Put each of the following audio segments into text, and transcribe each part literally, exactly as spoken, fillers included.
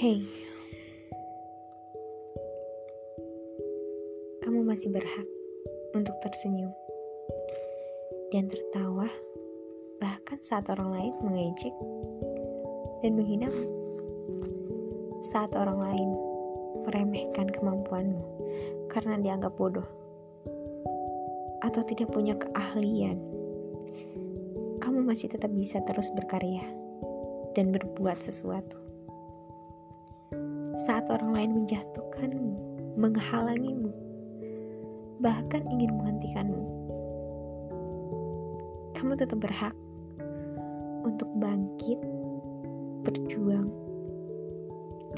Hey, kamu masih berhak untuk tersenyum dan tertawa bahkan saat orang lain mengejek dan menghinamu, saat orang lain meremehkan kemampuanmu karena dianggap bodoh atau tidak punya keahlian. Kamu masih tetap bisa terus berkarya dan berbuat sesuatu. Saat orang lain menjatuhkanmu, menghalangimu, bahkan ingin menghentikanmu, kamu tetap berhak untuk bangkit, berjuang,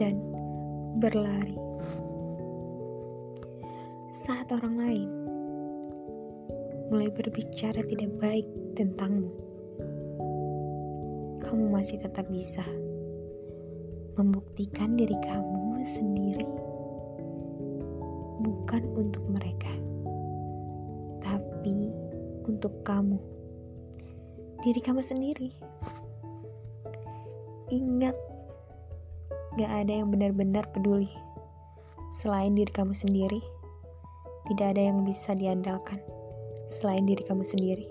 dan berlari. Saat orang lain mulai berbicara tidak baik tentangmu, kamu masih tetap bisa membuktikan diri kamu sendiri, bukan untuk mereka, tapi untuk kamu, diri kamu sendiri. Ingat, gak ada yang benar-benar peduli selain diri kamu sendiri. Tidak ada yang bisa diandalkan selain diri kamu sendiri.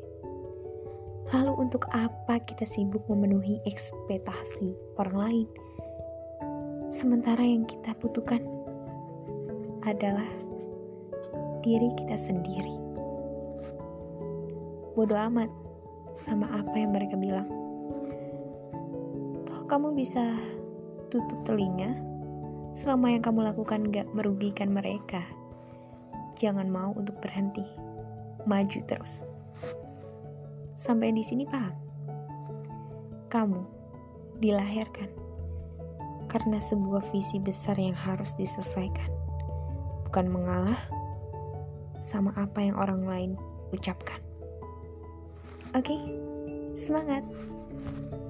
Lalu untuk apa kita sibuk memenuhi ekspektasi orang lain? Sementara yang kita butuhkan adalah diri kita sendiri. Bodoh amat sama apa yang mereka bilang. Toh kamu bisa tutup telinga selama yang kamu lakukan gak merugikan mereka. Jangan mau untuk berhenti, maju terus. Sampai di sini paham? Kamu dilahirkan karena sebuah visi besar yang harus diselesaikan, bukan mengalah sama apa yang orang lain ucapkan. Oke, semangat!